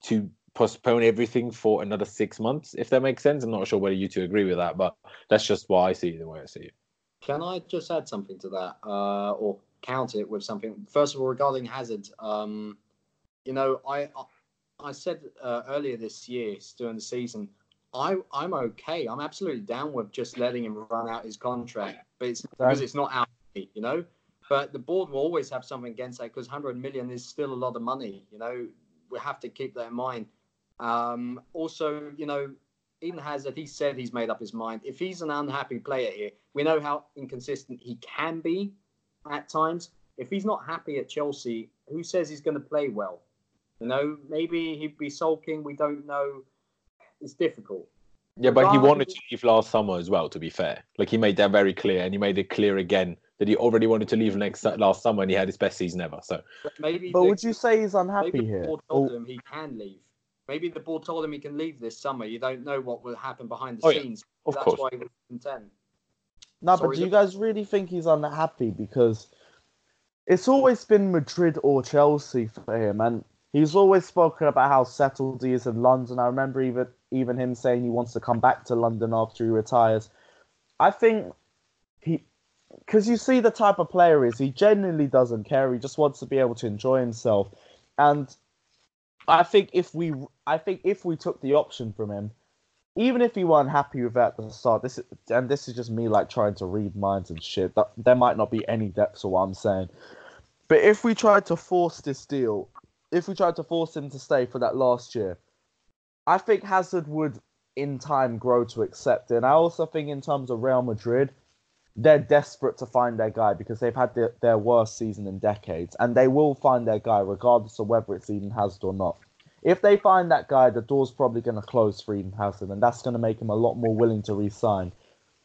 to postpone everything for another 6 months, if that makes sense. I'm not sure whether you two agree with that, but that's just why I see it the way I see it. Can I just add something to that or counter it with something? First of all, regarding Hazard, you know, I said earlier this year during the season, I'm okay. I'm absolutely down with just letting him run out his contract, but it's because it's not our money, you know. But the board will always have something against that because 100 million is still a lot of money, you know. We have to keep that in mind. Also, you know, Eden Hazard, he said he's made up his mind. If he's an unhappy player here, we know how inconsistent he can be. at times. If he's not happy at Chelsea, who says he's going to play well? You know, maybe he'd be sulking. We don't know. It's difficult. Yeah, but he wanted to leave last summer as well, to be fair. Like, he made that very clear, and he made it clear again that he already wanted to leave last summer, and he had his best season ever. So, but would you say he's unhappy here? Maybe the board told him he can leave. Maybe the board told him he can leave this summer. You don't know what will happen behind the scenes. Yeah. That's course. Why he was content. No, but do you guys really think he's unhappy? Because it's always been Madrid or Chelsea for him, and he's always spoken about how settled he is in London. I remember even him saying he wants to come back to London after he retires. I think because you see the type of player he is, he genuinely doesn't care. He just wants to be able to enjoy himself. And I think if we took the option from him, even if he weren't happy with that at the start, this is just me like trying to read minds and shit. There might not be any depth to what I'm saying. But if we tried to force this deal, if we tried to force him to stay for that last year, I think Hazard would, in time, grow to accept it. And I also think in terms of Real Madrid, they're desperate to find their guy because they've had their worst season in decades. And they will find their guy regardless of whether it's Eden Hazard or not. If they find that guy, the door's probably going to close for Eden Hazard, and that's going to make him a lot more willing to re-sign.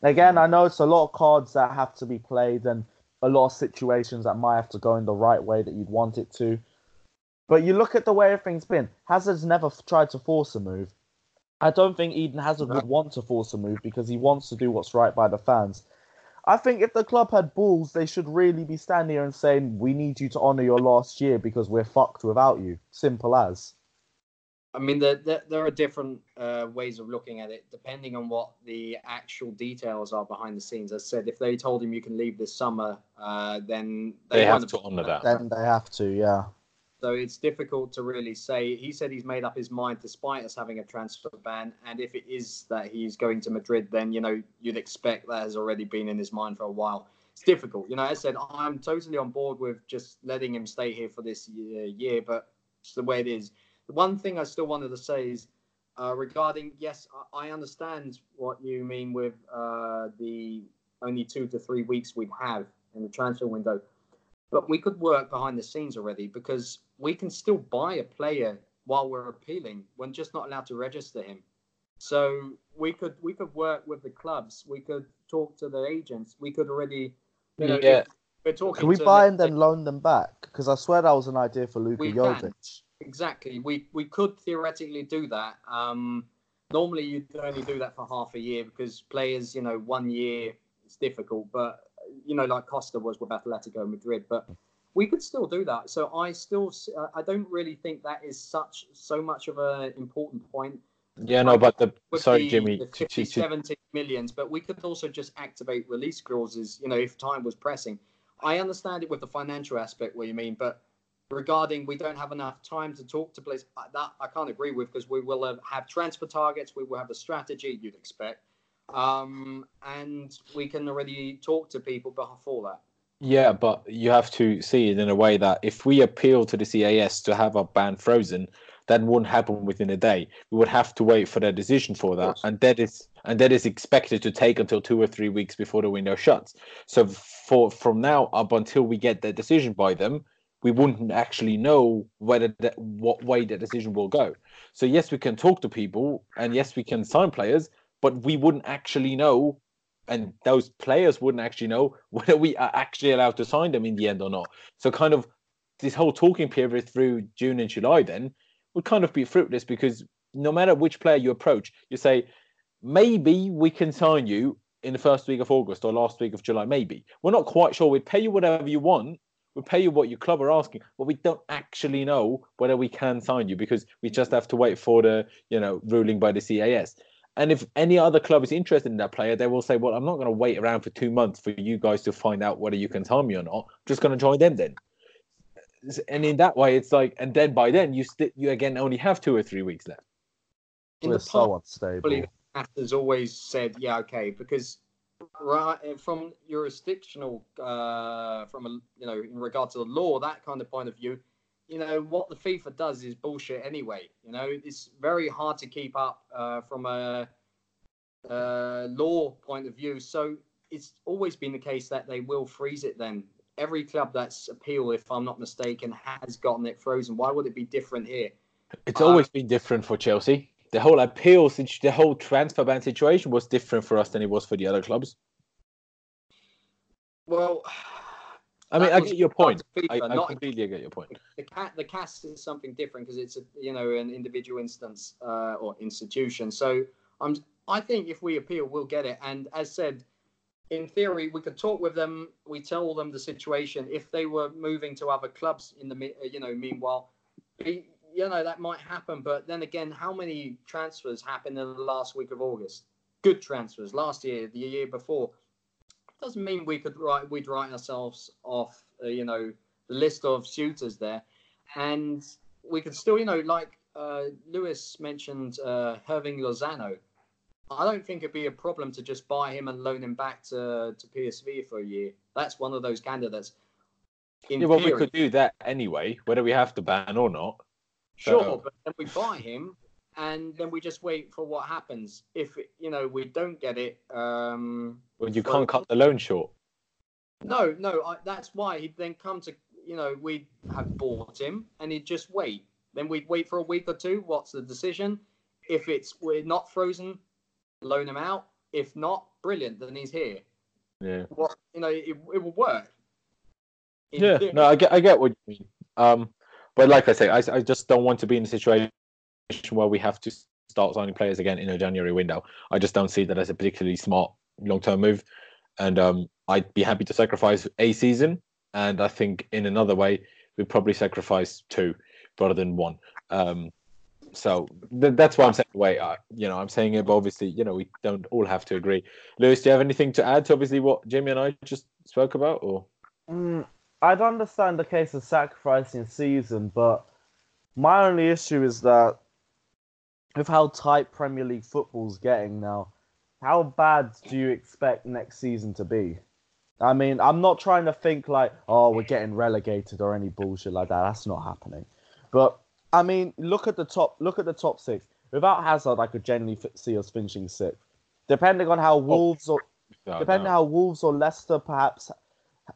Again, I know it's a lot of cards that have to be played and a lot of situations that might have to go in the right way that you'd want it to. But you look at the way everything's been. Hazard's never tried to force a move. I don't think Eden Hazard would want to force a move because he wants to do what's right by the fans. I think if the club had balls, they should really be standing here and saying, we need you to honour your last year because we're fucked without you. Simple as. I mean, there are different ways of looking at it, depending on what the actual details are behind the scenes. As I said, if they told him you can leave this summer, then they have to honour that. Then they have to, yeah. So it's difficult to really say. He said he's made up his mind despite us having a transfer ban. And if it is that he's going to Madrid, then, you know, you'd expect that has already been in his mind for a while. It's difficult. You know, as I said, I'm totally on board with just letting him stay here for this year, but it's the way it is. The one thing I still wanted to say is regarding, yes, I understand what you mean with the only 2 to 3 weeks we have in the transfer window. But we could work behind the scenes already because we can still buy a player while we're appealing. We're just not allowed to register him. So we could work with the clubs. We could talk to the agents. We could already, you know, we're talking. Can we buy them and then loan them back? Because I swear that was an idea for Luka Jovic. Exactly. We could theoretically do that. Normally, you'd only do that for half a year because players, you know, 1 year it's difficult, but. You know, like Costa was with Atletico Madrid, but we could still do that. So I don't really think that is so much of an important point. Yeah, no, but Jimmy, the 70 millions, but we could also just activate release clauses. You know, if time was pressing, I understand it with the financial aspect what you mean, but regarding we don't have enough time to talk to players, that I can't agree with because we will have transfer targets, we will have a strategy you'd expect. And we can already talk to people before that. Yeah, but you have to see it in a way that if we appeal to the CAS to have our ban frozen, that wouldn't happen within a day. We would have to wait for their decision for that, and that is expected to take until 2 or 3 weeks before the window shuts. So from now up until we get their decision by them, we wouldn't actually know what way the decision will go. So yes, we can talk to people, and yes, we can sign players. But we wouldn't actually know, and those players wouldn't actually know whether we are actually allowed to sign them in the end or not. So kind of this whole talking period through June and July then would kind of be fruitless because no matter which player you approach, you say, maybe we can sign you in the first week of August or last week of July, maybe. We're not quite sure. We'd pay you whatever you want. We'll pay you what your club are asking, but we don't actually know whether we can sign you because we just have to wait for the, you know, ruling by the CAS. And if any other club is interested in that player, they will say, well, I'm not going to wait around for 2 months for you guys to find out whether you can sign me or not. I'm just going to join them then. And in that way, it's like, and then by then, you again only have 2 or 3 weeks left. We're so unstable. Has always said, yeah, okay, because from jurisdictional, in regard to the law, that kind of point of view, you know, what the FIFA does is bullshit anyway. You know, it's very hard to keep up from a law point of view. So it's always been the case that they will freeze it then. every club that's appeal, if I'm not mistaken, has gotten it frozen. Why would it be different here? It's always been different for Chelsea. The whole appeal, the whole transfer ban situation was different for us than it was for the other clubs. Well, I mean, I get your point. I completely get your point. The CAS is something different because it's an individual instance or institution. So I think if we appeal, we'll get it. And as said, in theory, we could talk with them. We tell them the situation. If they were moving to other clubs in the meanwhile, that might happen. But then again, how many transfers happened in the last week of August? Good transfers last year, the year before. Doesn't mean we'd write ourselves off, the list of suitors there. And we could still, Lewis mentioned Irving Lozano. I don't think it'd be a problem to just buy him and loan him back to PSV for a year. That's one of those candidates. We could do that anyway, whether we have to ban or not. Sure, so. But then we buy him and then we just wait for what happens. If, we don't get it... Well, you can't cut the loan short. No, that's why he'd then come to, we'd have bought him and he'd just wait. Then we'd wait for a week or two. What's the decision? If we're not frozen, loan him out. If not, brilliant, then he's here. Yeah. Well, it will work. I get what you mean. But like I say, I just don't want to be in a situation where we have to start signing players again in a January window. I just don't see that as a particularly smart long-term move, and I'd be happy to sacrifice a season, and I think in another way we'd probably sacrifice two rather than one. So that's why I'm saying the way I'm saying it, but obviously we don't all have to agree. Lewis, do you have anything to add to obviously what Jimmy and I just spoke about? Or I'd understand the case of sacrificing season, but my only issue is that with how tight Premier League football's getting now, how bad do you expect next season to be? I mean, I'm not trying to think like, oh, we're getting relegated or any bullshit like that. That's not happening. But, I mean, look at the top six. Without Hazard, I could generally see us finishing sixth. Depending on how Wolves or Leicester perhaps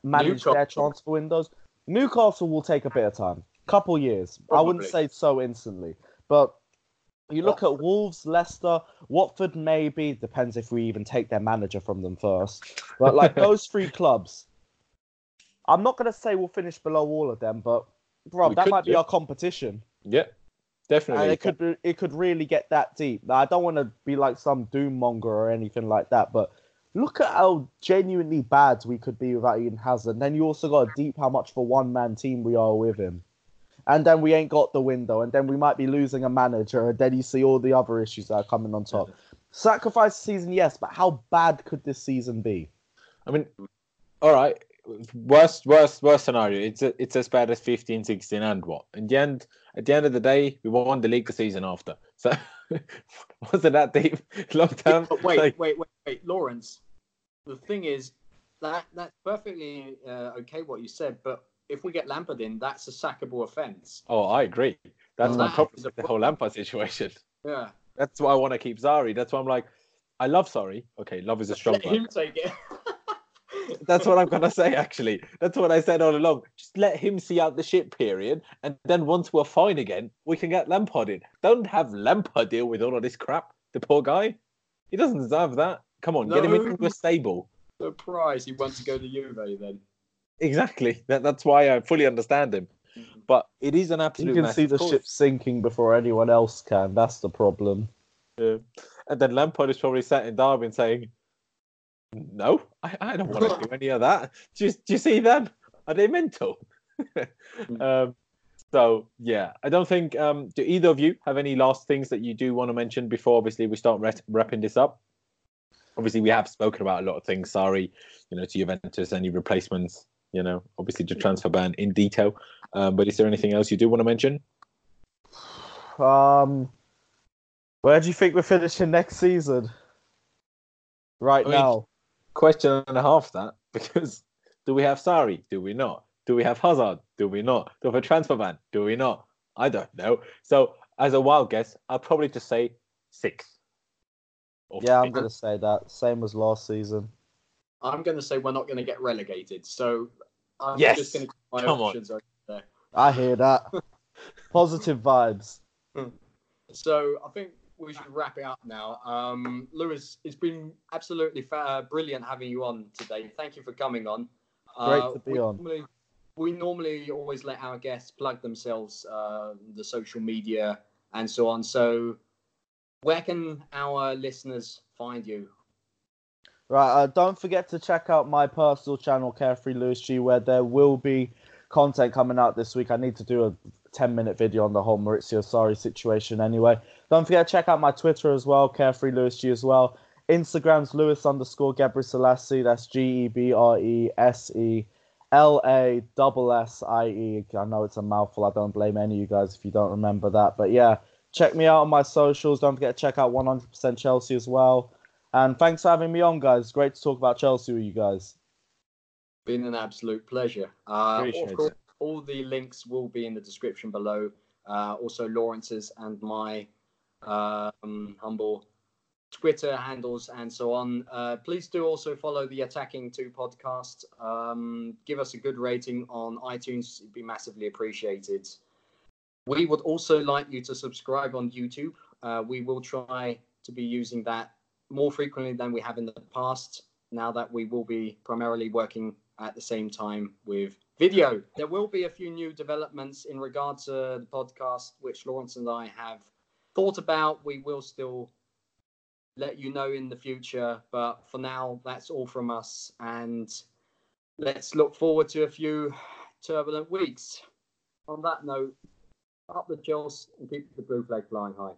manage their transfer windows, Newcastle will take a bit of time. Couple years. Probably. I wouldn't say so instantly. But... you look at Wolves, Leicester, Watford, maybe. Depends if we even take their manager from them first. But like those three clubs, I'm not going to say we'll finish below all of them, but bro, that might be our competition. Yeah, definitely. And it could really get that deep. Now, I don't want to be like some doom monger or anything like that, but look at how genuinely bad we could be without Eden Hazard. And then you also got to deep how much of a one-man team we are with him. And then we ain't got the window. And then we might be losing a manager. And then you see all the other issues that are coming on top. Sacrifice season, yes. But how bad could this season be? I mean, all right. Worst scenario. It's as bad as 15, 16 and what? At the end of the day, we won the league the season after. So, wasn't that deep? Long term? Wait. Laurenz, the thing is, that's perfectly okay what you said, but if we get Lampard in, that's a sackable offence. Oh, I agree. That's my problem with the whole Lampard situation. Yeah. That's why I want to keep Sarri. That's why I'm like, I love Sarri. Okay, love is a strong word. Let him take it. That's what I'm going to say, actually. That's what I said all along. Just let him see out the shit period. And then once we're fine again, we can get Lampard in. Don't have Lampard deal with all of this crap. The poor guy. He doesn't deserve that. Come on, get him into a stable. Surprise, he wants to go to Juve then. Exactly. That's why I fully understand him. But it is an absolute... you can see the ship sinking before anyone else can. That's the problem. Yeah. And then Lampard is probably sat in Derby and saying, no, I don't want to do any of that. Do you see them? Are they mental? So, yeah. I don't think... do either of you have any last things that you do want to mention before, obviously, we start wrapping this up? Obviously, we have spoken about a lot of things. Sorry, to Juventus, any replacements... obviously the transfer ban in detail. But is there anything else you do want to mention? Where do you think we're finishing next season? Now. Question and a half that, because do we have Sarri? Do we not? Do we have Hazard? Do we not? Do we have a transfer ban? Do we not? I don't know. So as a wild guess, I'll probably just say 6. Yeah, I'm going to say that. Same as last season. I'm going to say we're not going to get relegated. So I'm just going to my options right there. I hear that. Positive vibes. So I think we should wrap it up now. Lewis, it's been absolutely brilliant having you on today. Thank you for coming on. Great to be on. We normally always let our guests plug themselves, the social media and so on. So where can our listeners find you? Right, don't forget to check out my personal channel, Carefree Lewis G, where there will be content coming out this week. I need to do a 10-minute video on the whole Maurizio Sarri situation anyway. Don't forget to check out my Twitter as well, Carefree Lewis G as well. Instagram's Lewis_Gebre Selassie. That's GEBRESELASSIE. I know it's a mouthful. I don't blame any of you guys if you don't remember that. But yeah, check me out on my socials. Don't forget to check out 100% Chelsea as well. And thanks for having me on, guys. Great to talk about Chelsea with you guys. Been an absolute pleasure. Of course, all the links will be in the description below. Also, Laurenz's and my humble Twitter handles and so on. Please do also follow the Attacking Two podcast. Give us a good rating on iTunes. It'd be massively appreciated. We would also like you to subscribe on YouTube. We will try to be using that more frequently than we have in the past, now that we will be primarily working at the same time with video. There will be a few new developments in regards to the podcast, which Laurenz and I have thought about. We will still let you know in the future, but for now, that's all from us, and let's look forward to a few turbulent weeks. On that note, up the Chelsea and keep the blue flag flying high.